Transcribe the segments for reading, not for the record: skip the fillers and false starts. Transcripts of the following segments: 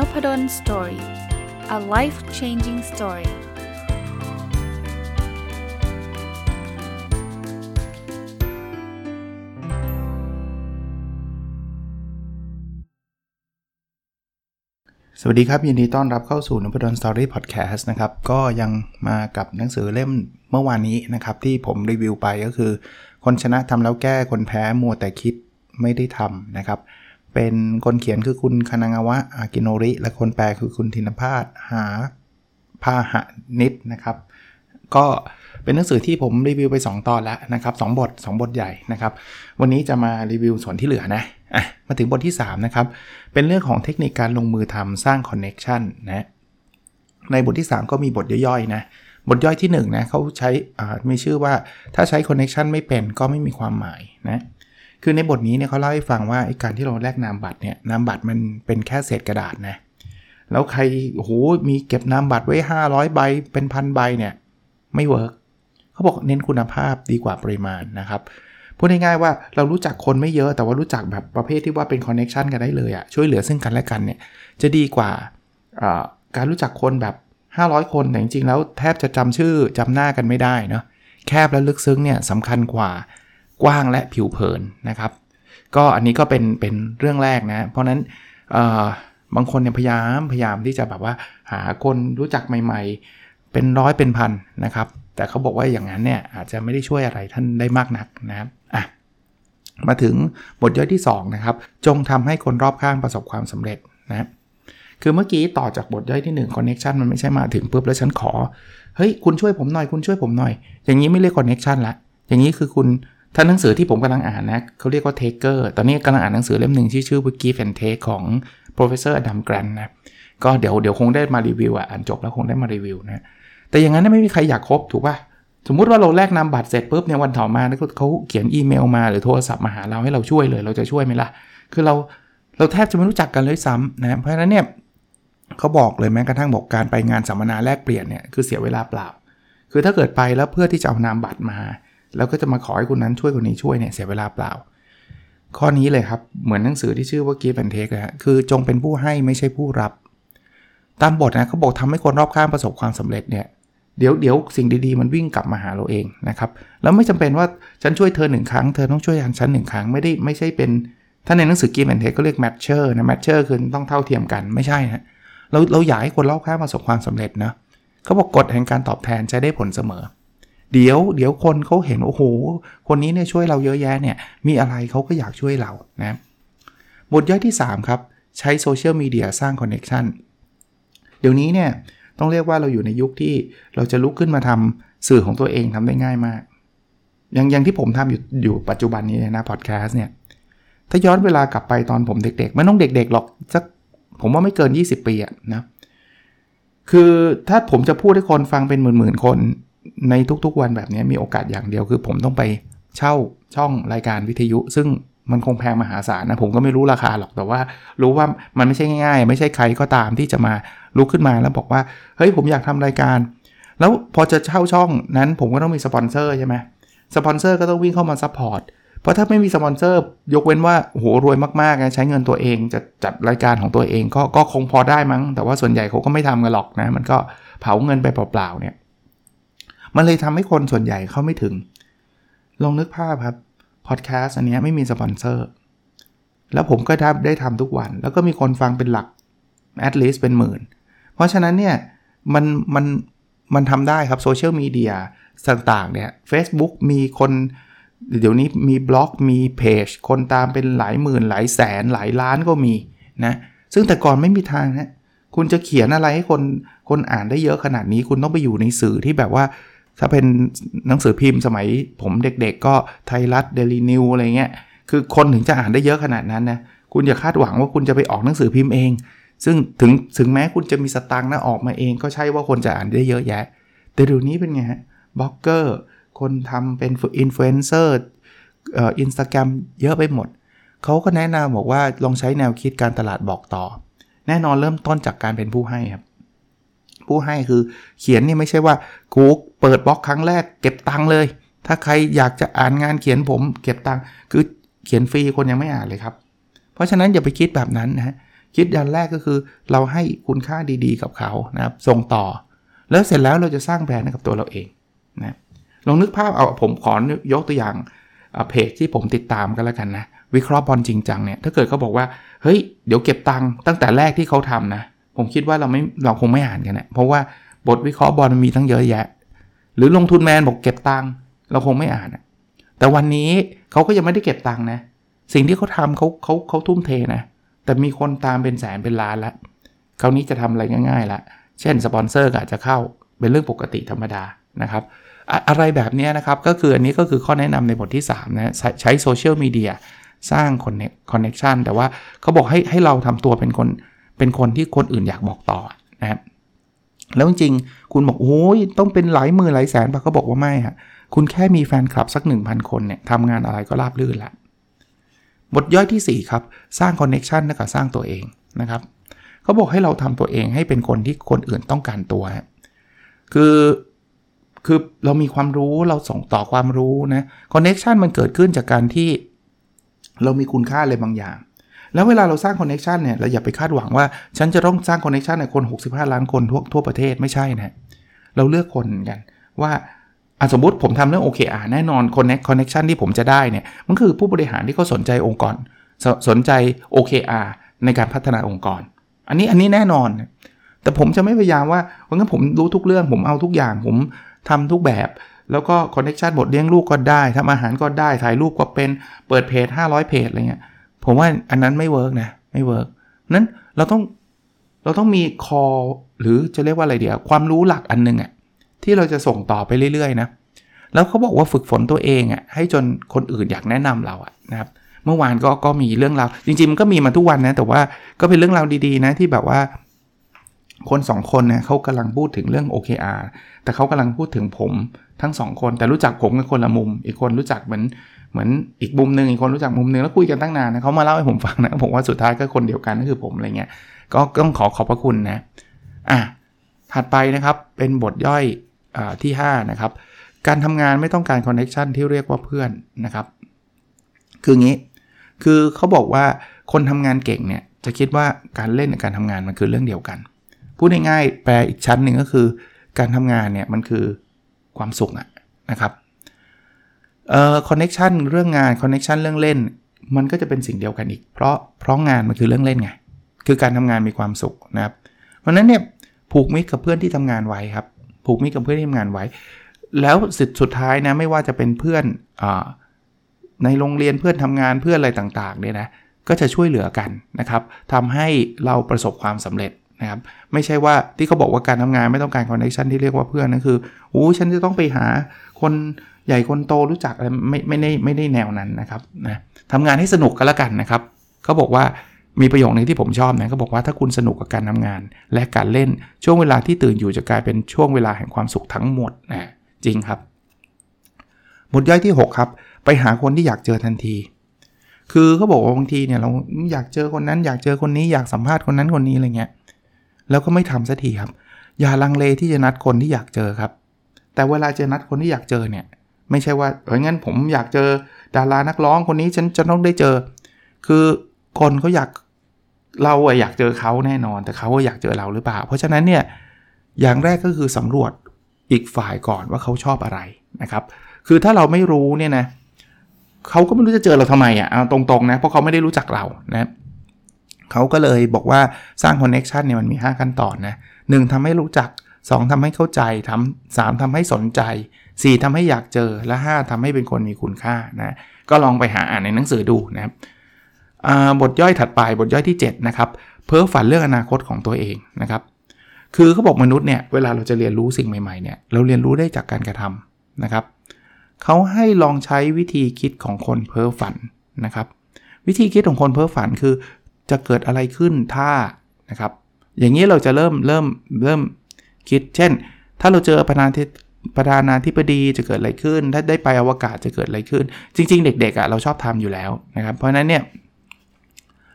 Nopadon Story. A life-changing story.สวัสดีครับยินดีต้อนรับเข้าสู่ Nopadon Story Podcast นะครับก็ยังมากับหนังสือเล่มเมื่อวานนี้นะครับที่ผมรีวิวไปก็คือคนชนะทำแล้วแก้คนแพ้มัวแต่คิดไม่ได้ทำนะครับเป็นคนเขียนคือคุณคานางาวะอากิโนริและคนแปลคือคุณธินภาสหาพาหะนิดนะครับก็เป็นหนังสือที่ผมรีวิวไป2ตอนแล้วนะครับ2บทใหญ่นะครับวันนี้จะมารีวิวส่วนที่เหลือนะมาถึงบทที่3นะครับเป็นเรื่องของเทคนิคการลงมือทำสร้างคอนเนคชั่นนะในบทที่3ก็มีบทย่อยๆนะบทย่อยที่1นะเขาใช้มีชื่อว่าถ้าใช้คอนเนคชั่นไม่เป็นก็ไม่มีความหมายนะคือในบทนี้เนี่ยเขาเล่าให้ฟังว่าการที่เราแลกนามบัตรเนี่ยนามบัตรมันเป็นแค่เศษกระดาษนะแล้วใครโหมีเก็บนามบัตรไว้500ใบเป็นพันใบเนี่ยไม่เวิร์กเขาบอกเน้นคุณภาพดีกว่าปริมาณนะครับพูดง่ายๆว่าเรารู้จักคนไม่เยอะแต่ว่ารู้จักแบบประเภทที่ว่าเป็นคอนเนคชั่นกันได้เลยอ่ะช่วยเหลือซึ่งกันและกันเนี่ยจะดีกว่าการรู้จักคนแบบ500คนแต่จริงๆแล้วแทบจะจำชื่อจำหน้ากันไม่ได้เนาะแคบและลึกซึ้งเนี่ยสำคัญกว่ากว้างและผิวเผินนะครับก็อันนี้ก็เป็นเรื่องแรกนะเพราะนั้นบางคนเนี่ยพยายามที่จะแบบว่าหาคนรู้จักใหม่ๆเป็นร้อยเป็นพันนะครับแต่เขาบอกว่าอย่างนั้นเนี่ยอาจจะไม่ได้ช่วยอะไรท่านได้มากนักนะครับมาถึงบทย่อยที่2นะครับจงทำให้คนรอบข้างประสบความสำเร็จนะคือเมื่อกี้ต่อจากบทย่อยที่1 connection มันไม่ใช่มาถึงปุ๊บแล้วฉันขอเฮ้ยคุณช่วยผมหน่อยอย่างนี้ไม่เรียก connection ละอย่างนี้คือคุณถ้าหนังสือที่ผมกำลังอ่านนะเขาเรียกว่า taker ตอนนี้กำลังอ่านหนังสือเล่มหนึ่งที่ชื่อ Give and Take ของ Professor Adam Grant นะก็เดี๋ยวคงได้มารีวิวอ่านจบแล้วคงได้มารีวิวนะแต่อย่างนั้นไม่มีใครอยากคบถูกป่ะสมมุติว่าเราแลกนามบัตรเสร็จปุ๊บเนี่ยวันต่อมาเขาเขียนอีเมลมาหรือโทรศัพท์มาหาเราให้เราช่วยเลยเราจะช่วยไหมล่ะคือเราแทบจะไม่รู้จักกันเลยซ้ำนะเพราะฉะนั้นเนี่ยเขาบอกเลยแม้กระทั่งบอกการไปงานสัมมนาแลกเปลี่ยนเนี่ยคือเสียเวลาเปล่าคือถ้าเกิดไปแล้วเพื่อที่จะเอานามบัตรมาแล้วก็จะมาขอให้คนนั้นช่วยคนนี้ช่วยเนี่ยเสียเวลาเปล่าข้อนี้เลยครับเหมือนหนังสือที่ชื่อว่า Give and Take นะฮะคือจงเป็นผู้ให้ไม่ใช่ผู้รับตามบทนะเขาบอกทำให้คนรอบข้างประสบความสำเร็จเนี่ยเดี๋ยวสิ่งดีๆมันวิ่งกลับมาหาเราเองนะครับแล้วไม่จำเป็นว่าฉันช่วยเธอ1ครั้งเธอต้องช่วยฉัน1ครั้งไม่ใช่เป็นถ้าในหนังสือ Give and Take ก็เรียก Matcher นะ Matcher คือต้องเท่าเทียมกันไม่ใช่ฮะเราอยากให้คนรอบข้างประสบความสำเร็จนะเขาบอกกฎแห่งการตอบแทนใช้ได้ผลเสมอเดี๋ยวคนเขาเห็นโอ้โหคนนี้เนี่ยช่วยเราเยอะแยะเนี่ยมีอะไรเขาก็อยากช่วยเรานะบทย่อยที่3ครับใช้โซเชียลมีเดียสร้างคอนเนคชั่นเดี๋ยวนี้เนี่ยต้องเรียกว่าเราอยู่ในยุคที่เราจะลุกขึ้นมาทำสื่อของตัวเองทำได้ง่ายมากอย่างที่ผมทำอยู่ปัจจุบันนี้นะพอดแคสต์เนี่ยถ้าย้อนเวลากลับไปตอนผมเด็กๆไม่ต้องเด็กๆหรอกสักผมว่าไม่เกิน20ปีอะนะคือถ้าผมจะพูดให้คนฟังเป็นหมื่นๆคนในทุกๆวันแบบนี้มีโอกาสอย่างเดียวคือผมต้องไปเช่าช่องรายการวิทยุซึ่งมันคงแพงมหาศาลนะผมก็ไม่รู้ราคาหรอกแต่ว่ารู้ว่ามันไม่ใช่ง่ายๆไม่ใช่ใครก็ตามที่จะมาลุกขึ้นมาแล้วบอกว่าเฮ้ยผมอยากทำรายการแล้วพอจะเช่าช่องนั้นผมก็ต้องมีสปอนเซอร์ใช่ไหมสปอนเซอร์ก็ต้องวิ่งเข้ามาซัพพอร์ตเพราะถ้าไม่มีสปอนเซอร์ยกเว้นว่าโหรวยมากๆนะใช้เงินตัวเองจะจัดรายการของตัวเองก็คงพอได้มั้งแต่ว่าส่วนใหญ่เขาก็ไม่ทำกันหรอกนะมันก็เผาเงินไปเปล่าๆเนี่ยมันเลยทำให้คนส่วนใหญ่เข้าไม่ถึงลองนึกภาพครับพอดแคสต์อันนี้ไม่มีสปอนเซอร์แล้วผมก็ได้ทำทุกวันแล้วก็มีคนฟังเป็นหลัก at least เป็นหมื่นเพราะฉะนั้นเนี่ยมันทำได้ครับโซเชียลมีเดียต่างๆเนี่ย Facebook มีคนเดี๋ยวนี้มีบล็อกมีเพจคนตามเป็นหลายหมื่นหลายแสนหลายล้านก็มีนะซึ่งแต่ก่อนไม่มีทางนะคุณจะเขียนอะไรให้คนอ่านได้เยอะขนาดนี้คุณต้องไปอยู่ในสื่อที่แบบว่าถ้าเป็นหนังสือพิมพ์สมัยผมเด็กๆก็ไทยรัฐเดลี่นิวอะไรเงี้ยคือคนถึงจะอ่านได้เยอะขนาดนั้นนะคุณอย่าคาดหวังว่าคุณจะไปออกหนังสือพิมพ์เองซึ่งถึงแม้คุณจะมีสตางค์นะออกมาเองก็ใช่ว่าคนจะอ่านได้เยอะแยะแต่เดี๋ยวนี้เป็นไงฮะบล็อกเกอร์คนทำเป็นอินฟลูเอนเซอร์Instagram เยอะไปหมดเขาก็แนะนำบอกว่าลองใช้แนวคิดการตลาดบอกต่อแน่นอนเริ่มต้นจากการเป็นผู้ให้ครับผู้ให้คือเขียนเนี่ยไม่ใช่ว่ากูเปิดบล็อกครั้งแรกเก็บตังค์เลยถ้าใครอยากจะอ่านงานเขียนผมเก็บตังค์คือเขียนฟรีคนยังไม่อ่านเลยครับเพราะฉะนั้นอย่าไปคิดแบบนั้นนะ คิดอย่างแรกก็คือเราให้คุณค่าดีๆกับเขานะครับส่งต่อแล้วเสร็จแล้วเราจะสร้างแบรนด์กับตัวเราเองนะลองนึกภาพเอาผมขอยกตัวอย่างเพจที่ผมติดตามกันแล้วกันนะวิเคราะห์บอลจริงจังเนี่ยถ้าเกิดเขาบอกว่าเฮ้ยเดี๋ยวเก็บตังค์ตั้งแต่แรกที่เขาทำนะผมคิดว่าเราคงไม่อ่านกันนะเพราะว่าบทวิเคราะห์บอลมันมีทั้งเยอะแยะหรือลงทุนแมนบอกเก็บตังค์เราคงไม่อ่านนะแต่วันนี้เขาก็ยังไม่ได้เก็บตังค์นะสิ่งที่เขาทำเขาทุ่มเทนะแต่มีคนตามเป็นแสนเป็นล้านละคราวนี้จะทำอะไรง่ายๆละเช่นสปอนเซอร์อาจจะเข้าเป็นเรื่องปกติธรรมดานะครับอะไรแบบนี้นะครับก็คืออันนี้ก็คือข้อแนะนำในบทที่3นะใช้โซเชียลมีเดียสร้างคอนเนคชันแต่ว่าเขาบอกให้เราทำตัวเป็นคนที่คนอื่นอยากบอกต่อนะครับแล้วจริงๆคุณบอกโอ้ยต้องเป็นหลายหมื่นหลายแสนป่ะเขาบอกว่าไม่ฮะคุณแค่มีแฟนคลับสัก 1,000 คนเนี่ยทำงานอะไรก็ราบรื่นละบทย่อยที่4ครับสร้างคอนเนคชันกับสร้างตัวเองนะครับเขาบอกให้เราทำตัวเองให้เป็นคนที่คนอื่นต้องการตัวฮะคือเรามีความรู้เราส่งต่อความรู้นะคอนเนคชันมันเกิดขึ้นจากการที่เรามีคุณค่าอะไรบางอย่างแล้วเวลาเราสร้างคอนเนคชันเนี่ยเราอย่าไปคาดหวังว่าฉันจะต้องสร้างคอนเนคชันกับคน65ล้านคนทั่วประเทศไม่ใช่นะเราเลือกคนกันว่าสมมติผมทำเรื่อง OKR แน่นอนคอนเนคชันที่ผมจะได้เนี่ยมันคือผู้บริหารที่เขาสนใจองค์กรสนใจ OKR ในการพัฒนาองค์กรอันนี้แน่นอนแต่ผมจะไม่พยายามว่างั้นผมรู้ทุกเรื่องผมเอาทุกอย่างผมทำทุกแบบแล้วก็คอนเนคชันบทเลี้ยงลูกก็ได้ทำอาหารก็ได้ถ่ายรูปก็เป็นเปิดเพจ500เพจอะไรเงี้ยผมว่าอันนั้นไม่เวิร์กนะไม่เวิร์กนั้นเราต้องมีคอหรือจะเรียกว่าอะไรเดี๋ยวความรู้หลักอันนึงอ่ะที่เราจะส่งต่อไปเรื่อยๆนะแล้วเขาบอกว่าฝึกฝนตัวเองอ่ะให้จนคนอื่นอยากแนะนำเราอ่ะนะครับเมื่อวานก็มีเรื่องราวจริงๆมันก็มีมาทุกวันนะแต่ว่าก็เป็นเรื่องราวดีๆนะที่แบบว่าคน2คนนะเขากำลังพูดถึงเรื่อง OKR แต่เขากำลังพูดถึงผมทั้ง2คนแต่รู้จักผมกันคนละมุมอีกคนรู้จักเหมือนอีกมุมนึงอีกคนรู้จักมุมนึงแล้วคุยกันตั้งนานนะเขามาเล่าให้ผมฟังนะผมว่าสุดท้ายก็คนเดียวกันก็คือผมอะไรเงี้ยก็ต้องขอบพระคุณนะถัดไปนะครับเป็นบทย่อยที่5นะครับการทำงานไม่ต้องการคอนเนคชันที่เรียกว่าเพื่อนนะครับคืองี้คือเขาบอกว่าคนทำงานเก่งเนี่ยจะคิดว่าการเล่นกับการทำงานมันคือเรื่องเดียวกันพูดง่ายๆแปลอีกชั้นหนึ่งก็คือการทำงานเนี่ยมันคือความสุขนะครับคอนเนคชันเรื่องงานคอนเนคชันเรื่องเล่นมันก็จะเป็นสิ่งเดียวกันอีกเพราะงานมันคือเรื่องเล่นไงคือการทำงานมีความสุขนะครับเพราะนั้นเนี่ยผูกมิตรกับเพื่อนที่ทำงานไว้ครับผูกมิตรกับเพื่อนที่ทำงานไว้แล้วสุดท้ายนะไม่ว่าจะเป็นเพื่อนในโรงเรียนเพื่อนทำงานเพื่อนอะไรต่างๆเนี่ยนะก็จะช่วยเหลือกันนะครับทำให้เราประสบความสำเร็จนะครับไม่ใช่ว่าที่เขาบอกว่าการทำงานไม่ต้องการคอนเนคชันที่เรียกว่าเพื่อนนั่นคือโอ้ฉันจะต้องไปหาคนใหญ่คนโตรู้จักอะไรไม่ได้แนวนั้นนะครับนะทำงานให้สนุกกันละกันนะครับเขาบอกว่ามีประโยคนึงที่ผมชอบนะเขาบอกว่าถ้าคุณสนุกกับการทำงานและการเล่นช่วงเวลาที่ตื่นอยู่จะกลายเป็นช่วงเวลาแห่งความสุขทั้งหมดนะจริงครับบทย่อยที่6ครับไปหาคนที่อยากเจอทันทีคือเขาบอกว่าบางทีเนี่ยเราอยากเจอคนนั้นอยากเจอคนนี้อยากสัมภาษณ์คนนั้นคนนี้อะไรเงี้ยแล้วก็ไม่ทำสักทีครับอย่าลังเลที่จะนัดคนที่อยากเจอครับแต่เวลาจะนัดคนที่อยากเจอเนี่ยไม่ใช่ว่างั้นผมอยากเจอดารานักร้องคนนี้ฉันจะต้องได้เจอคือคนเขาอยากเราอยากเจอเขาแน่นอนแต่เขาอยากเจอเราหรือเปล่าเพราะฉะนั้นเนี่ยอย่างแรกก็คือสำรวจอีกฝ่ายก่อนว่าเขาชอบอะไรนะครับคือถ้าเราไม่รู้เนี่ยนะเขาก็ไม่รู้จะเจอเราทำไมอ่ะตรงๆนะเพราะเขาไม่ได้รู้จักเรานะเขาก็เลยบอกว่าสร้างคอนเนคชันเนี่ยมันมี5ขั้นตอนนะ1ทำให้รู้จัก2ทำให้เข้าใจ3ทำให้สนใจ4ทำให้อยากเจอและ5ทำให้เป็นคนมีคุณค่านะก็ลองไปหาอ่านในหนังสือดูนะครับบทย่อยถัดไปบทย่อยที่7นะครับเพ้อฝันเรื่องอนาคตของตัวเองนะครับคือเขาบอกมนุษย์เนี่ยเวลาเราจะเรียนรู้สิ่งใหม่ๆเนี่ยเราเรียนรู้ได้จากการกระทำนะครับเขาให้ลองใช้วิธีคิดของคนเพ้อฝันนะครับวิธีคิดของคนเพ้อฝันคือจะเกิดอะไรขึ้นถ้านะครับอย่างนี้เราจะเริ่มคิดเช่นถ้าเราเจอประธานาธิบดีจะเกิดอะไรขึ้นถ้าได้ไปอวกาศจะเกิดอะไรขึ้นจริงๆเด็กๆเราชอบทำอยู่แล้วนะครับเพราะนั้นเนี่ย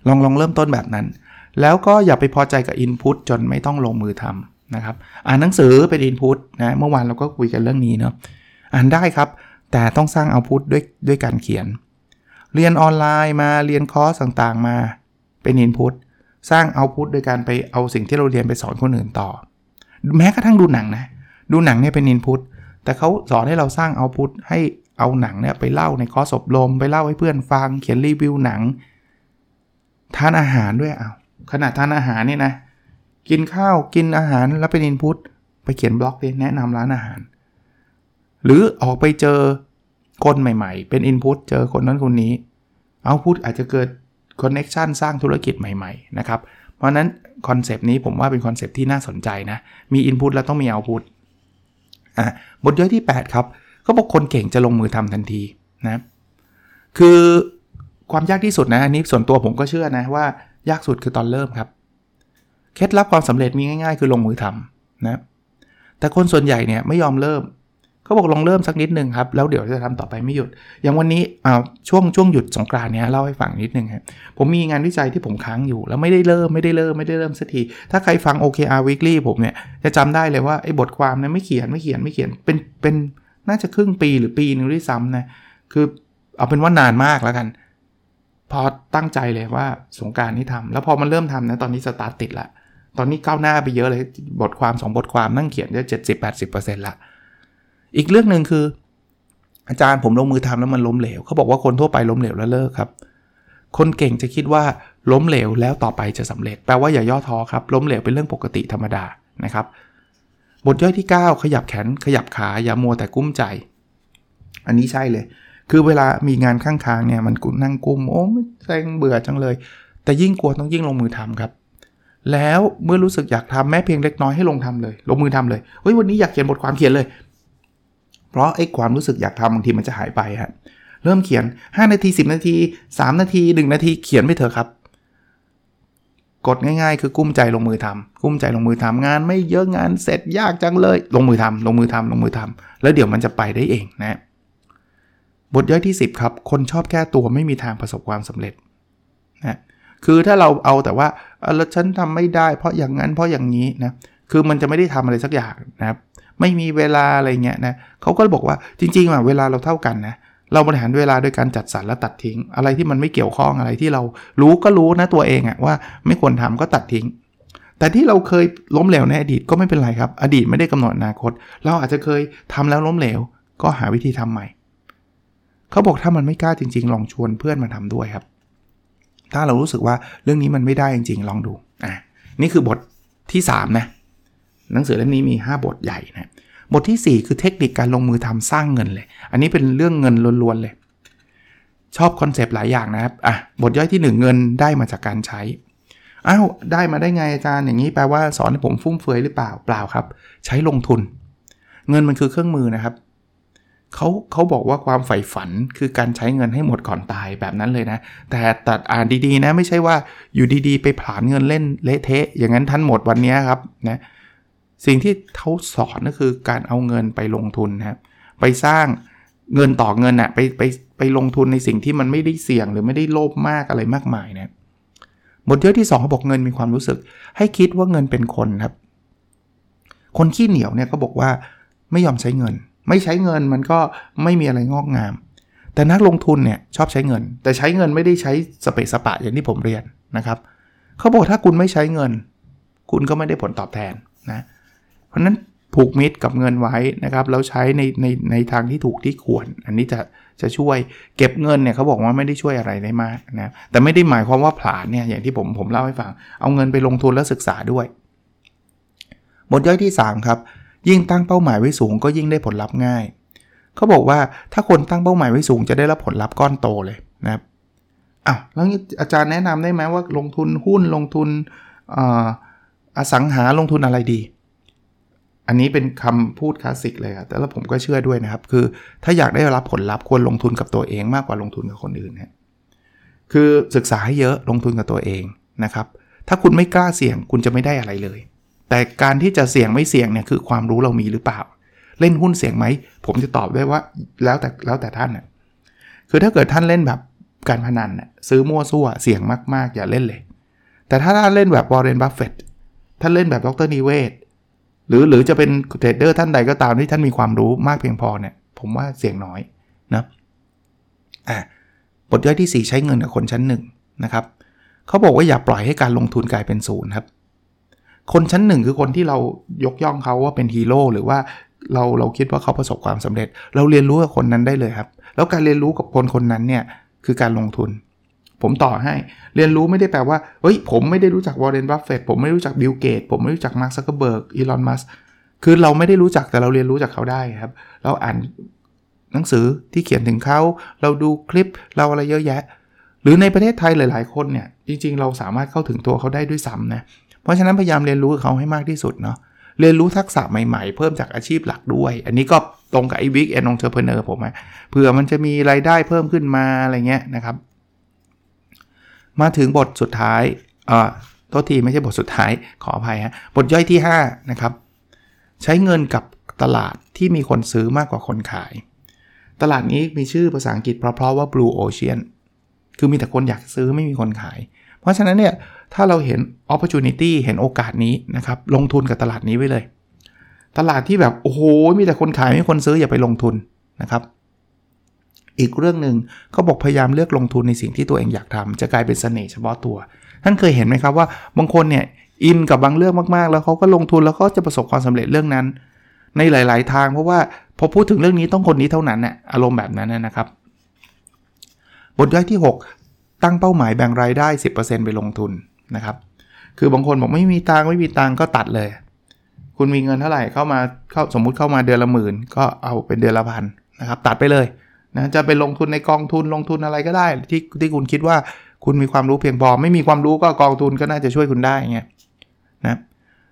ลองเริ่มต้นแบบนั้นแล้วก็อย่าไปพอใจกับ input จนไม่ต้องลงมือทำนะครับอ่านหนังสือเป็น input นะเมื่อวานเราก็คุยกันเรื่องนี้เนาะอ่านได้ครับแต่ต้องสร้าง output ด้วยการเขียนเรียนออนไลน์มาเรียนคอร์สต่างๆมาเป็น input สร้างเอาต์พุตโดยการไปเอาสิ่งที่เราเรียนไปสอนคนอื่นต่อแม้กระทั่งดูหนังนะดูหนังเนี่ยเป็นอินพุตแต่เขาสอนให้เราสร้างเอาต์พุตให้เอาหนังเนี่ยไปเล่าในคอร์สอบรมไปเล่าให้เพื่อนฟังเขียนรีวิวหนังทานอาหารด้วยเอาขณะทานอาหารเนี่ยนะกินข้าวกินอาหารแล้วเป็นอินพุตไปเขียนบล็อกดิแนะนำร้านอาหารหรือออกไปเจอคนใหม่ๆเป็นอินพุตเจอคนนั้นคนนี้เอาท์พุตอาจจะเกิดคอนเนคชั่นสร้างธุรกิจใหม่ๆนะครับเพราะนั้นคอนเซปต์นี้ผมว่าเป็นคอนเซปต์ที่น่าสนใจนะมีอินพุตแล้วต้องมีเอาท์พุตบทย่อยที่8ครับเขาบอกคนเก่งจะลงมือทำทันทีนะคือความยากที่สุดนะอันนี้ส่วนตัวผมก็เชื่อนะว่ายากสุดคือตอนเริ่มครับเคล็ดลับความสำเร็จมีง่ายๆคือลงมือทำนะแต่คนส่วนใหญ่เนี่ยไม่ยอมเริ่มเขาบอกลองเริ่มสักนิดนึงครับแล้วเดี๋ยวจะทำต่อไปไม่หยุดอย่างวันนี้ช่วงหยุดสงกรานต์เนี่ยเล่าให้ฟังนิดนึงครับผมมีงานวิจัยที่ผมค้างอยู่แล้วไม่ได้เริ่มสักทีถ้าใครฟัง OKR Weekly ผมเนี่ยจะจำได้เลยว่าไอ้บทความเนี่ยไม่เขียนเป็นน่าจะครึ่งปีหรือปีนึงด้วยซ้ำนะคือเอาเป็นว่านานมากแล้วกันพอตั้งใจเลยว่าสงกรานต์นี้ทำแล้วพอมันเริ่มทำนะตอนนี้สตาร์ทติดละตอนนี้ก้าวหน้าไปเยอะเลยบทความ2บทความนั่งเขียนได้ 70-80% ละอีกเรื่องนึงคืออาจารย์ผมลงมือทำแล้วมันล้มเหลวเขาบอกว่าคนทั่วไปล้มเหลวแล้วเลิกครับคนเก่งจะคิดว่าล้มเหลวแล้วต่อไปจะสำเร็จแปลว่าอย่าย่อท้อครับล้มเหลวเป็นเรื่องปกติธรรมดานะครับบทย่อยที่9ขยับแขนขยับขาอย่ามัวแต่กุ้มใจอันนี้ใช่เลยคือเวลามีงานข้างๆเนี่ยมันนั่งกุ้มโอ้แซงเบื่อจังเลยแต่ยิ่งกลัวต้องยิ่งลงมือทำครับแล้วเมื่อรู้สึกอยากทำแม้เพียงเล็กน้อยให้ลงมือทำเลยเฮ้ยวันนี้อยากเขียนบทความเขียนเลยเพราะไอ้ความรู้สึกอยากทำบางทีมันจะหายไปฮะเริ่มเขียน5นาที10นาที3นาที1นาทีเขียนไปเถอะครับกดง่ายๆคือกุ้มใจลงมือทำงานไม่เยอะงานเสร็จยากจังเลยลงมือทำแล้วเดี๋ยวมันจะไปได้เองนะบทย่อยที่10ครับคนชอบแก้ตัวไม่มีทางประสบความสำเร็จนะคือถ้าเราเอาแต่ว่าแล้วฉันทำไม่ได้เพราะอย่างนั้นเพราะอย่างนี้นะคือมันจะไม่ได้ทำอะไรสักอย่างนะครับไม่มีเวลาอะไรเงี้ยนะเขาก็บอกว่าจริงๆเวลาเราเท่ากันนะเราบริหารเวลาโดยการจัดสรรและตัดทิ้งอะไรที่มันไม่เกี่ยวข้องอะไรที่เรารู้ก็รู้นะตัวเองอะว่าไม่ควรทำก็ตัดทิ้งแต่ที่เราเคยล้มเหลวในอดีตก็ไม่เป็นไรครับอดีตไม่ได้กำหนดอนาคตเราอาจจะเคยทำแล้วล้มเหลวก็หาวิธีทำใหม่เขาบอกถ้ามันไม่กล้าจริงๆลองชวนเพื่อนมาทำด้วยครับถ้าเรารู้สึกว่าเรื่องนี้มันไม่ได้จริงๆลองดูนี่คือบทที่3นะหนังสือเล่มนี้มี5บทใหญ่นะบทที่4คือเทคนิคการลงมือทำสร้างเงินเลยอันนี้เป็นเรื่องเงินล้วนๆเลยชอบคอนเซปต์หลายอย่างนะครับบทย่อยที่1เงินได้มาจากการใช้ได้มาได้ไงอาจารย์อย่างนี้แปลว่าสอนให้ผมฟุ่มเฟือยหรือเปล่าเปล่าครับใช้ลงทุนเงินมันคือเครื่องมือนะครับเขาบอกว่าความใฝ่ฝันคือการใช้เงินให้หมดก่อนตายแบบนั้นเลยนะแต่ตัดอ่านดีๆนะไม่ใช่ว่าอยู่ดีๆไปผลาญเงินเล่นเละเทะอย่างนั้นท่านหมดวันนี้ครับนะสิ่งที่เขาสอนก็คือการเอาเงินไปลงทุนนะครับไปสร้างเงินต่อเงินนะไปลงทุนในสิ่งที่มันไม่ได้เสี่ยงหรือไม่ได้โลภมากอะไรมากมายนะบทเยอะที่2เขาบอกเงินมีความรู้สึกให้คิดว่าเงินเป็นคนครับคนขี้เหนียวเนี่ยก็บอกว่าไม่ยอมใช้เงินไม่ใช้เงินมันก็ไม่มีอะไรงอกงามแต่นักลงทุนเนี่ยชอบใช้เงินแต่ใช้เงินไม่ได้ใช้สเปะสปะอย่างที่ผมเรียนนะครับเขาบอกถ้าคุณไม่ใช้เงินคุณก็ไม่ได้ผลตอบแทนนะเพราะนั้นผูกมิตรกับเงินไว้นะครับแล้วใช้ในทางที่ถูกที่ควรอันนี้จะช่วยเก็บเงินเนี่ยเขาบอกว่าไม่ได้ช่วยอะไรได้มากนะแต่ไม่ได้หมายความว่าผลาญเนี่ยอย่างที่ผมเล่าให้ฟังเอาเงินไปลงทุนและศึกษาด้วยบทย่อยที่3ครับยิ่งตั้งเป้าหมายไว้สูงก็ยิ่งได้ผลลัพธ์ง่ายเขาบอกว่าถ้าคนตั้งเป้าหมายไว้สูงจะได้รับผลลัพธ์ก้อนโตเลยนะครับแล้วอาจารย์แนะนำได้ไหมว่าลงทุนหุ้นลงทุนอสังหาลงทุนอะไรดีอันนี้เป็นคำพูดคลาสสิกเลยครับแต่แล้วผมก็เชื่อด้วยนะครับคือถ้าอยากได้รับผลลัพธ์ควรลงทุนกับตัวเองมากกว่าลงทุนกับคนอื่นนะคือศึกษาให้เยอะลงทุนกับตัวเองนะครับถ้าคุณไม่กล้าเสี่ยงคุณจะไม่ได้อะไรเลยแต่การที่จะเสี่ยงไม่เสี่ยงเนี่ยคือความรู้เรามีหรือเปล่าเล่นหุ้นเสี่ยงไหมผมจะตอบได้ว่าแล้วแต่ท่านนะคือถ้าเกิดท่านเล่นแบบการพนันนะซื้อมั่วซั่วเสี่ยงมากๆอย่าเล่นเลยแต่ถ้าท่านเล่นแบบวอร์เรนบัฟเฟตต์ท่านเล่นแบบดร.นิเวศหรือจะเป็นเทรดเดอร์ท่านใดก็ตามที่ท่านมีความรู้มากเพียงพอเนี่ยผมว่าเสี่ยงน้อยนะบทย่อยที่4ใช้เงินกับคนชั้น1นะครับ เขาบอกว่าอย่าปล่อยให้การลงทุนกลายเป็นศูนย์ครับคนชั้นหนึ่งคือคนที่เรายกย่องเขาว่าเป็นฮีโร่หรือว่าเราคิดว่าเขาประสบความสำเร็จเราเรียนรู้กับคนนั้นได้เลยครับแล้วการเรียนรู้กับคนนั้นเนี่ยคือการลงทุนผมต่อให้เรียนรู้ไม่ได้แปลว่าเฮ้ยผมไม่ได้รู้จักวอร์เรน บัฟเฟตต์ผมไม่รู้จักบิล เกตส์ผมไม่รู้จักมาร์ค ซักเคอร์เบิร์ก อีลอน มัสก์คือเราไม่ได้รู้จักแต่เราเรียนรู้จากเขาได้ครับเราอ่านหนังสือที่เขียนถึงเขาเราดูคลิปเราอะไรเยอะแยะหรือในประเทศไทยหลายๆคนเนี่ยจริงๆเราสามารถเข้าถึงตัวเขาได้ด้วยซ้ำนะเพราะฉะนั้นพยายามเรียนรู้เขาให้มากที่สุดเนาะเรียนรู้ทักษะใหม่ๆเพิ่มจากอาชีพหลักด้วยอันนี้ก็ตรงกับไอ้ Big and Entrepreneur ผมอ่ะเผื่อมันจะมีรายได้เพิ่มขึ้นมาอะไรเงี้ยนะครับมาถึงบทสุดท้ายโทษทีไม่ใช่บทสุดท้ายขออภัยฮะบทย่อยที่5นะครับใช้เงินกับตลาดที่มีคนซื้อมากกว่าคนขายตลาดนี้มีชื่อภาษาอังกฤษเพราะว่า Blue Ocean คือมีแต่คนอยากซื้อไม่มีคนขายเพราะฉะนั้นเนี่ยถ้าเราเห็น opportunity เห็นโอกาสนี้นะครับลงทุนกับตลาดนี้ไว้เลยตลาดที่แบบโอ้โหมีแต่คนขายไม่มีคนซื้ออย่าไปลงทุนนะครับอีกเรื่องนึงเขาบอกพยายามเลือกลงทุนในสิ่งที่ตัวเองอยากทำจะกลายเป็นเสน่ห์เฉพาะตัวท่านเคยเห็นไหมครับว่าบางคนเนี่ยอินกับบางเรื่องมากๆแล้วเขาก็ลงทุนแล้วก็จะประสบความสำเร็จเรื่องนั้นในหลายๆทางเพราะว่าพอพูดถึงเรื่องนี้ต้องคนนี้เท่านั้นน่ะอารมณ์แบบนั้นนะครับบทย่อยที่6ตั้งเป้าหมายแบ่งรายได้ 10% ไปลงทุนนะครับคือบางคนบอกไม่มีตังค์ก็ตัดเลยคุณมีเงินเท่าไหร่เข้าสมมุติเข้ามาเดือนละ10,000ก็เอาเป็นเดือนละ1,000นะครับตัดไปเลยนะจะไปลงทุนในกองทุนลงทุนอะไรก็ได้ที่คุณคิดว่าคุณมีความรู้เพียงพอไม่มีความรู้ก็กองทุนก็น่าจะช่วยคุณได้ไงนะ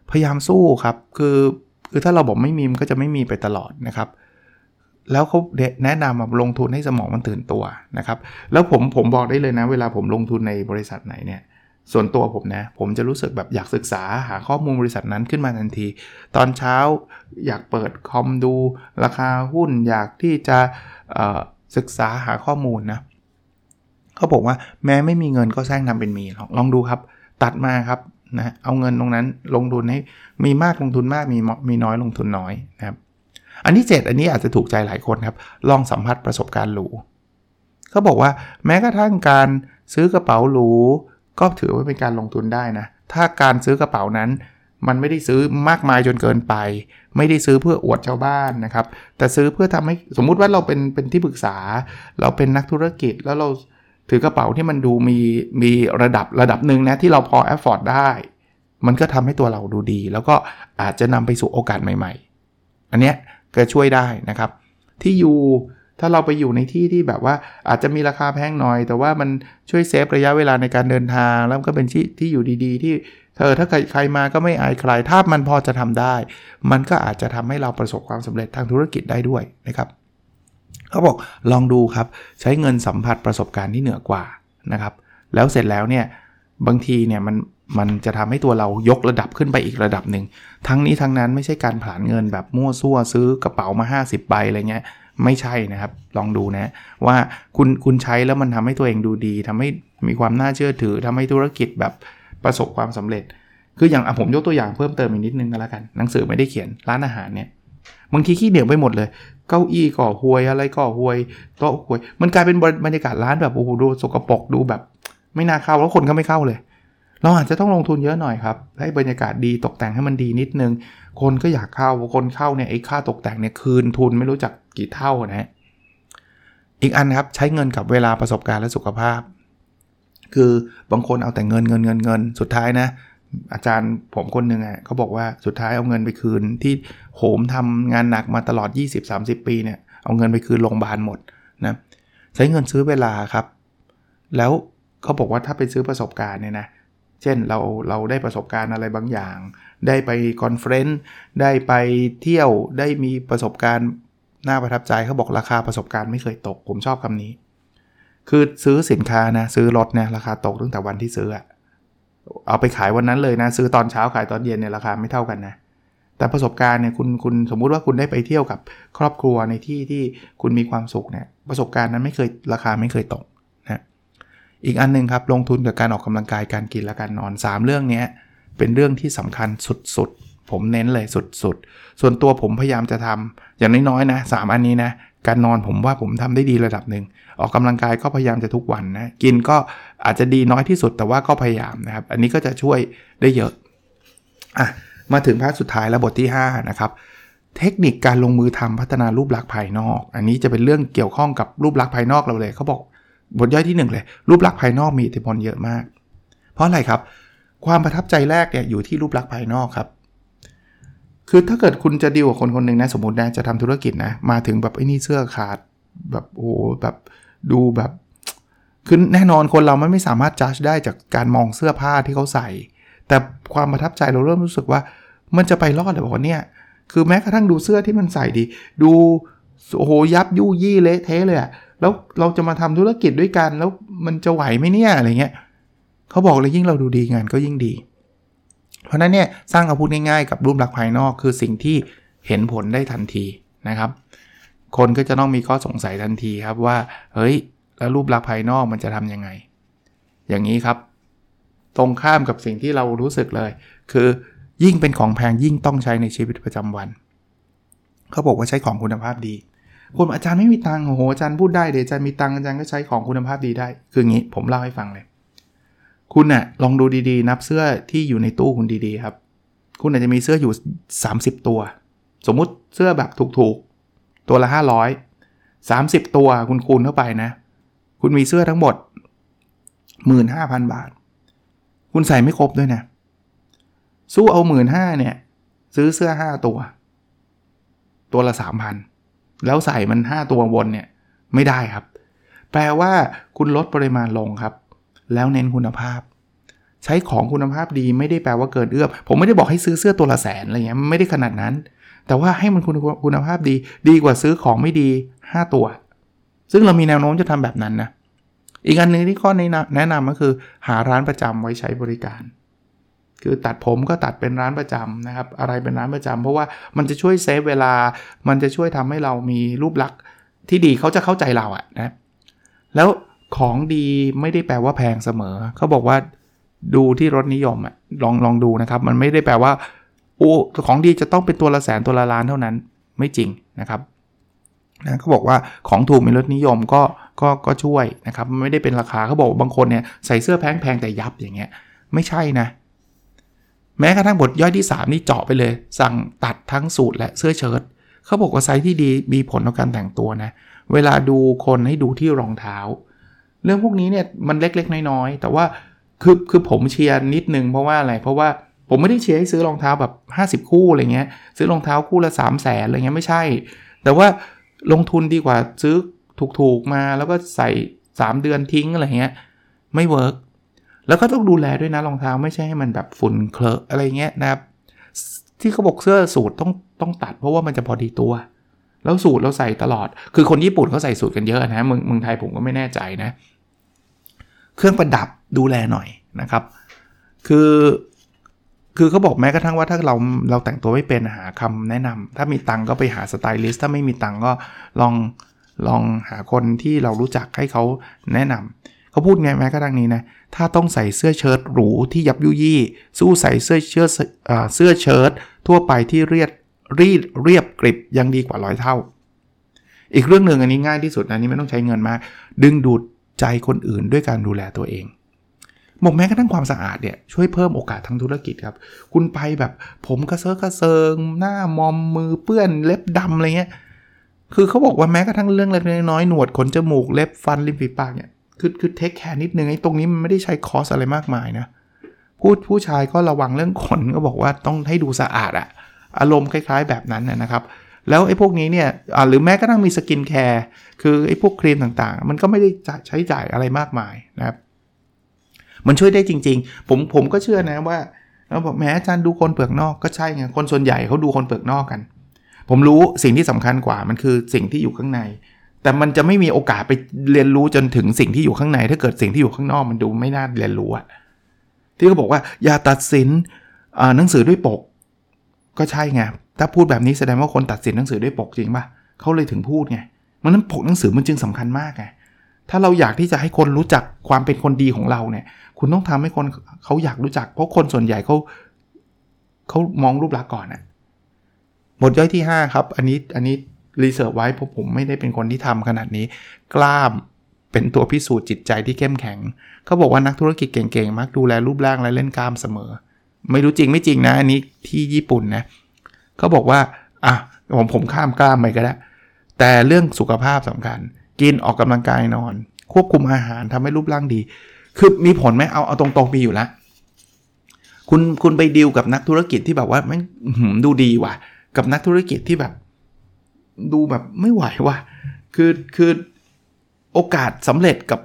พยายามสู้ครับคือถ้าเราบอกไม่มีมันก็จะไม่มีไปตลอดนะครับแล้วเขาแนะนำมาลงทุนให้สมองมันตื่นตัวนะครับแล้วผมบอกได้เลยนะเวลาผมลงทุนในบริษัทไหนเนี่ยส่วนตัวผมนะผมจะรู้สึกแบบอยากศึกษาหาข้อมูลบริษัทนั้นขึ้นมาทันทีตอนเช้าอยากเปิดคอมดูราคาหุ้นอยากที่จะศึกษาหาข้อมูลนะเขาบอกว่าแม้ไม่มีเงินก็แซงทำเป็นมีลองดูครับตัดมาครับนะเอาเงินตรงนั้นลงทุนให้มีมากลงทุนมากมีน้อยลงทุนน้อยนะครับอันที่7อันนี้อาจจะถูกใจหลายคนครับลองสัมผัสประสบการณ์หรูเขาบอกว่าแม้กระทั่งการซื้อกระเป๋าหรูก็ถือว่าเป็นการลงทุนได้นะถ้าการซื้อกระเป๋านั้นมันไม่ได้ซื้อมากมายจนเกินไปไม่ได้ซื้อเพื่ออวดชาวบ้านนะครับแต่ซื้อเพื่อทำให้สมมุติว่าเราเป็นที่ปรึกษาเราเป็นนักธุรกิจแล้วเราถือกระเป๋าที่มันดูมีระดับนึงนะที่เราพอแอฟฟอร์ดได้มันก็ทำให้ตัวเราดูดีแล้วก็อาจจะนำไปสู่โอกาสใหม่ๆอันเนี้ยก็ช่วยได้นะครับที่อยู่ถ้าเราไปอยู่ในที่ที่แบบว่าอาจจะมีราคาแพงหน่อยแต่ว่ามันช่วยเซฟระยะเวลาในการเดินทางแล้วก็เป็นที่อยู่ดีๆที่ถ้าใครมาก็ไม่อายใครถ้ามันพอจะทำได้มันก็อาจจะทำให้เราประสบความสำเร็จทางธุรกิจได้ด้วยนะครับเขาบอกลองดูครับใช้เงินสัมผัสประสบการณ์ที่เหนือกว่านะครับแล้วเสร็จแล้วเนี่ยบางทีเนี่ยมันจะทำให้ตัวเรายกระดับขึ้นไปอีกระดับหนึ่งทั้งนี้ทั้งนั้นไม่ใช่การผลาญเงินแบบมั่วซั่วซื้อกระเป๋ามา50ใบอะไรเงี้ยไม่ใช่นะครับลองดูนะว่าคุณใช้แล้วมันทำให้ตัวเองดูดีทำให้มีความน่าเชื่อถือทำให้ธุรกิจแบบประสบความสำเร็จคืออย่างผมยกตัวอย่างเพิ่มเติมอีกนิดนึงก็แล้วกันหนังสือไม่ได้เขียนร้านอาหารเนี่ยบางทีขี้เหนียวไปหมดเลยเก้าอี้ก่อห่วยอะไรก่อห่วยโต๊ะห่วยมันกลายเป็นบรรยากาศร้านแบบโอ้โหดูสกปรกดูแบบไม่น่าเข้าแล้วคนก็ไม่เข้าเลยเราอาจจะต้องลงทุนเยอะหน่อยครับให้บรรยากาศดีตกแต่งให้มันดีนิดนึงคนก็อยากเข้าคนเข้าเนี่ยไอ้ค่าตกแต่งเนี่ยคืนทุนไม่รู้จักกี่เท่านะฮะอีกอันครับใช้เงินกับเวลาประสบการณ์และสุขภาพคือบางคนเอาแต่เงินสุดท้ายนะอาจารย์ผมคนนึงอ่ะเขาบอกว่าสุดท้ายเอาเงินไปคืนที่โหมทำงานหนักมาตลอด 20-30 ปีเนี่ยเอาเงินไปคืนโรงพยาบาลหมดนะใช้เงินซื้อเวลาครับแล้วเขาบอกว่าถ้าไปซื้อประสบการณ์เนี่ยนะเช่นเราได้ประสบการณ์อะไรบางอย่างได้ไปคอนเฟรนซ์ได้ไปเที่ยวได้มีประสบการณ์น่าประทับใจเขาบอกราคาประสบการณ์ไม่เคยตกผมชอบคำนี้คือซื้อสินค้านะซื้อรถนะราคาตกตั้งแต่วันที่ซื้ออะเอาไปขายวันนั้นเลยนะซื้อตอนเช้าขายตอนเย็นเนี่ยราคาไม่เท่ากันนะแต่ประสบการณ์เนี่ยคุณสมมุติว่าคุณได้ไปเที่ยวกับครอบครัวในที่ที่คุณมีความสุขเนี่ยประสบการณ์นั้นไม่เคยราคาไม่เคยตกนะอีกอันนึงครับลงทุนกับการออกกำลังกายการกินและการนอน3เรื่องนี้เป็นเรื่องที่สำคัญสุดๆผมเน้นเลยสุดๆส่วนตัวผมพยายามจะทำอย่างน้อยๆนะ3อันนี้นะ การนอนผมว่าผมทำได้ดีระดับหนึ่งออกกำลังกายก็พยายามจะทุกวันนะกินก็อาจจะดีน้อยที่สุดแต่ว่าก็พยายามนะครับอันนี้ก็จะช่วยได้เยอะอ่ะมาถึงพาร์ทสุดท้ายและบทที่5นะครับเทคนิคการลงมือทำพัฒนารูปลักษณ์ภายนอกอันนี้จะเป็นเรื่องเกี่ยวข้องกับรูปลักษณ์ภายนอกเราเลยเขาบอกบทย่อยที่1เลยรูปลักษณ์ภายนอกมีอิทธิพลเยอะมากเพราะอะไรครับความประทับใจแรกเนี่ยอยู่ที่รูปลักษณ์ภายนอกครับคือถ้าเกิดคุณจะดีลกับคนคนหนึ่งนะสมมตินะจะทำธุรกิจนะมาถึงแบบไอ้นี่เสื้อขาดแบบโอ้แบบดูแบบคือแน่นอนคนเราไม่สามารถจัดได้จากการมองเสื้อผ้าที่เขาใส่แต่ความประทับใจเราเริ่มรู้สึกว่ามันจะไปรอดหรือเปล่าเนี่ยคือแม้กระทั่งดูเสื้อที่มันใส่ดีดูโอ้โหยับยู่ยี่เละเทะเลยอะแล้วเราจะมาทำธุรกิจด้วยกันแล้วมันจะไหวไหมเนี่ยอะไรเงี้ยเขาบอกเลยยิ่งเราดูดีงานก็ยิ่งดีเพราะนั้นเนี่ยสร้างเอาพูดง่ายๆกับรูปลักษณ์ภายนอกคือสิ่งที่เห็นผลได้ทันทีนะครับคนก็จะต้องมีข้อสงสัยทันทีครับว่าเฮ้ยแล้วรูปลักษณ์ภายนอกมันจะทำยังไงอย่างนี้ครับตรงข้ามกับสิ่งที่เรารู้สึกเลยคือยิ่งเป็นของแพงยิ่งต้องใช้ในชีวิตประจำวันเขาบอกว่าใช้ของคุณภาพดีคนอาจารย์ไม่มีตังค์โอ้โหอาจารย์พูดได้เดี๋ยวอาจารย์มีตังค์อาจารย์ก็ใช้ของคุณภาพดีได้คืออย่างนี้ผมเล่าให้ฟังเลยคุณน่ะลองดูดีๆนับเสื้อที่อยู่ในตู้คุณดีๆครับคุณอาจจะมีเสื้ออยู่30ตัวสมมุติเสื้อแบบถูกๆตัวละ500 30ตัวคุณคูณเข้าไปนะคุณมีเสื้อทั้งหมด 15,000 บาทคุณใส่ไม่ครบด้วยนะสู้เอา 15,000 เนี่ยซื้อเสื้อ5ตัวละ 3,000 แล้วใส่มัน5ตัววนเนี่ยไม่ได้ครับแปลว่าคุณลดปริมาณลงครับแล้วเน้นคุณภาพใช้ของคุณภาพดีไม่ได้แปลว่าเกินเอื้อมผมไม่ได้บอกให้ซื้อเสื้อตัวละแสนอะไรเงี้ยไม่ได้ขนาดนั้นแต่ว่าให้มันคุณภาพดีดีกว่าซื้อของไม่ดี5ตัวซึ่งเรามีแนวโน้มจะทำแบบนั้นนะอีกอันนึงที่ข้อแนะนำก็คือหาร้านประจำไว้ใช้บริการคือตัดผมก็ตัดเป็นร้านประจำนะครับอะไรเป็นร้านประจำเพราะว่ามันจะช่วยเซฟเวลามันจะช่วยทำให้เรามีรูปลักษณ์ที่ดีเขาจะเข้าใจเราอะนะแล้วของดีไม่ได้แปลว่าแพงเสมอเขาบอกว่าดูที่รสนิยมอ่ะลองดูนะครับมันไม่ได้แปลว่าโอ้ของดีจะต้องเป็นตัวละแสนตัวละล้านเท่านั้นไม่จริงนะครับนะเขาบอกว่าของถูกมีรสนิยมก็ช่วยนะครับไม่ได้เป็นราคาเขาบอกบางคนเนี่ยใส่เสื้อแพงแต่ยับอย่างเงี้ยไม่ใช่นะแม้กระทั่งบทย่อยที่3นี่เจาะไปเลยสั่งตัดทั้งสูทและเสื้อเชิ้ตเขาบอกว่าไซส์ที่ดีมีผลต่อการแต่งตัวนะเวลาดูคนให้ดูที่รองเท้าเรื่องพวกนี้เนี่ยมันเล็กๆน้อยๆแต่ว่าคือผมเชียร์นิดนึงเพราะว่าอะไรเพราะว่าผมไม่ได้เชียร์ให้ซื้อรองเท้าแบบ50คู่อะไรเงี้ยซื้อรองเท้าคู่ละ 300,000 อะไรเงี้ยไม่ใช่แต่ว่าลงทุนดีกว่าซื้อถูกๆมาแล้วก็ใส่3เดือนทิ้งอะไรเงี้ยไม่เวิร์คแล้วก็ต้องดูแลด้วยนะรองเท้าไม่ใช่ให้มันแบบฝุ่นเคลอะอะไรเงี้ยนะครับที่เขาบอกเสื้อสูทต้องตัดเพราะว่ามันจะพอดีตัวแล้วสูทเราใส่ตลอดคือคนญี่ปุ่นเขาใส่สูทกันเยอะนะเมืองไทยผมก็ไม่แน่ใจนะเครื่องประดับดูแลหน่อยนะครับคือเขาบอกแม้กระทั่งว่าถ้าเราแต่งตัวไม่เป็นหาคำแนะนำถ้ามีตังก็ไปหาสไตลิสต์ถ้าไม่มีตังก็ลองหาคนที่เรารู้จักให้เขาแนะนำเขาพูดไงแม้กระทั่งนี้นะถ้าต้องใส่เสื้อเชิ้ตหรูที่ยับยุยี่สู้ใส่เสื้อเชิ้ตทั่วไปที่เรียบกริบยังดีกว่า100เท่าอีกเรื่องนึงอันนี้ง่ายที่สุดนะนี่ไม่ต้องใช้เงินมากดึงดูดใจคนอื่นด้วยการดูแลตัวเองบอกแม้กระทั่งความสะอาดเนี่ยช่วยเพิ่มโอกาสทางธุรกิจครับคุณไปแบบผมกระเซาะกระเซิงหน้ามอมมือเปื้อนเล็บดำอะไรเงี้ยคือเขาบอกว่าแม้กระทั่งเรื่องเล็กน้อยหนวดขนจมูกเล็บฟันริมฝีปากเนี่ยคือเทคแคร์นิดนึงไอ้ตรงนี้มันไม่ได้ใช้คอสอะไรมากมายนะผู้ชายก็ระวังเรื่องขนก็บอกว่าต้องให้ดูสะอาดอะอารมณ์คล้ายๆแบบนั้นนะครับแล้วไอ้พวกนี้เนี่ยหรือแม้กระทั่งมีสกินแคร์คือไอ้พวกครีมต่างๆมันก็ไม่ได้ใช้จ่ายอะไรมากมายนะครับมันช่วยได้จริงๆผมก็เชื่อนะว่าเราบอกแม้อาจารย์ดูคนเปลือกนอกก็ใช่ไงคนส่วนใหญ่เขาดูคนเปลือกนอกกันผมรู้สิ่งที่สำคัญกว่ามันคือสิ่งที่อยู่ข้างในแต่มันจะไม่มีโอกาสไปเรียนรู้จนถึงสิ่งที่อยู่ข้างในถ้าเกิดสิ่งที่อยู่ข้างนอกมันดูไม่น่าเรียนรู้อะที่เขาบอกว่าอย่าตัดสินหนังสือด้วยปกก็ใช่ไงถ้าพูดแบบนี้แสดงว่าคนตัดสินหนังสือด้วยปกจริงป่ะเขาเลยถึงพูดไงมันนั้นปกหนังสือมันจึงสำคัญมากไงถ้าเราอยากที่จะให้คนรู้จักความเป็นคนดีของเราเนี่ยคุณต้องทำให้คนเขาอยากรู้จักเพราะคนส่วนใหญ่เขามองรูปลักษณ์ก่อนนะบทย่อยที่5ครับอันนี้ รีเสิร์ชไว้เพราะผมไม่ได้เป็นคนที่ทำขนาดนี้กล้าเป็นตัวพิสูจน์จิตใจที่เข้มแข็งเขาบอกว่านักธุรกิจเก่งๆมักดูแลรูปร่างและเล่นกล้ามเสมอไม่รู้จริงไม่จริงนะอันนี้ที่ญี่ปุ่นนะเขาบอกว่าอ่ะผมข้ามกล้ามไปก็ได้แต่เรื่องสุขภาพสำคัญกินออกกำลังกายนอนควบคุมอาหารทำให้รูปร่างดีคือมีผลไหมเอาตรงๆมีอยู่แล้วคุณไปดีลกับนักธุรกิจที่แบบว่าไม่ดูดีว่ะกับนักธุรกิจที่แบบดูแบบไม่ไหวว่ะคือโอกาสสำเร็จกับ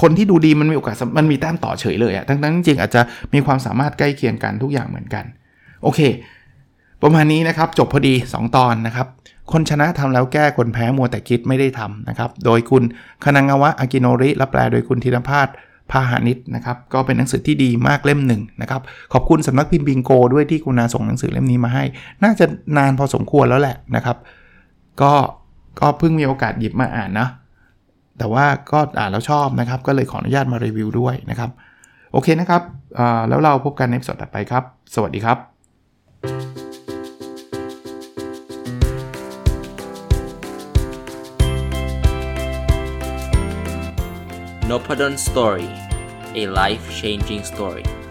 คนที่ดูดีมันมีโอกาสมันมีแต้มต่อเฉยเลยอะทั้งๆจริงอาจจะมีความสามารถใกล้เคียงกันทุกอย่างเหมือนกันโอเคประมาณนี้นะครับจบพอดี2ตอนนะครับคนชนะทำแล้วแก้คนแพ้มัวแต่คิดไม่ได้ทำนะครับโดยคุณคณังวะอากิโนริและแปลโดยคุณธีรภาสพาหานิชนะครับก็เป็นหนังสือที่ดีมากเล่มหนึ่งนะครับขอบคุณสำนักพิมพ์บิงโกด้วยที่คุณาส่งหนังสือเล่มนี้มาให้น่าจะนานพอสมควรแล้วแหละนะครับก็เพิ่งมีโอกาสหยิบมาอ่านนะแต่ว่าก็อ่านแล้วชอบนะครับก็เลยขออนุญาตมารีวิวด้วยนะครับโอเคนะครับแล้วเราพบกันในตอนต่อไปครับสวัสดีครับ Nopadon Story A Life Changing Story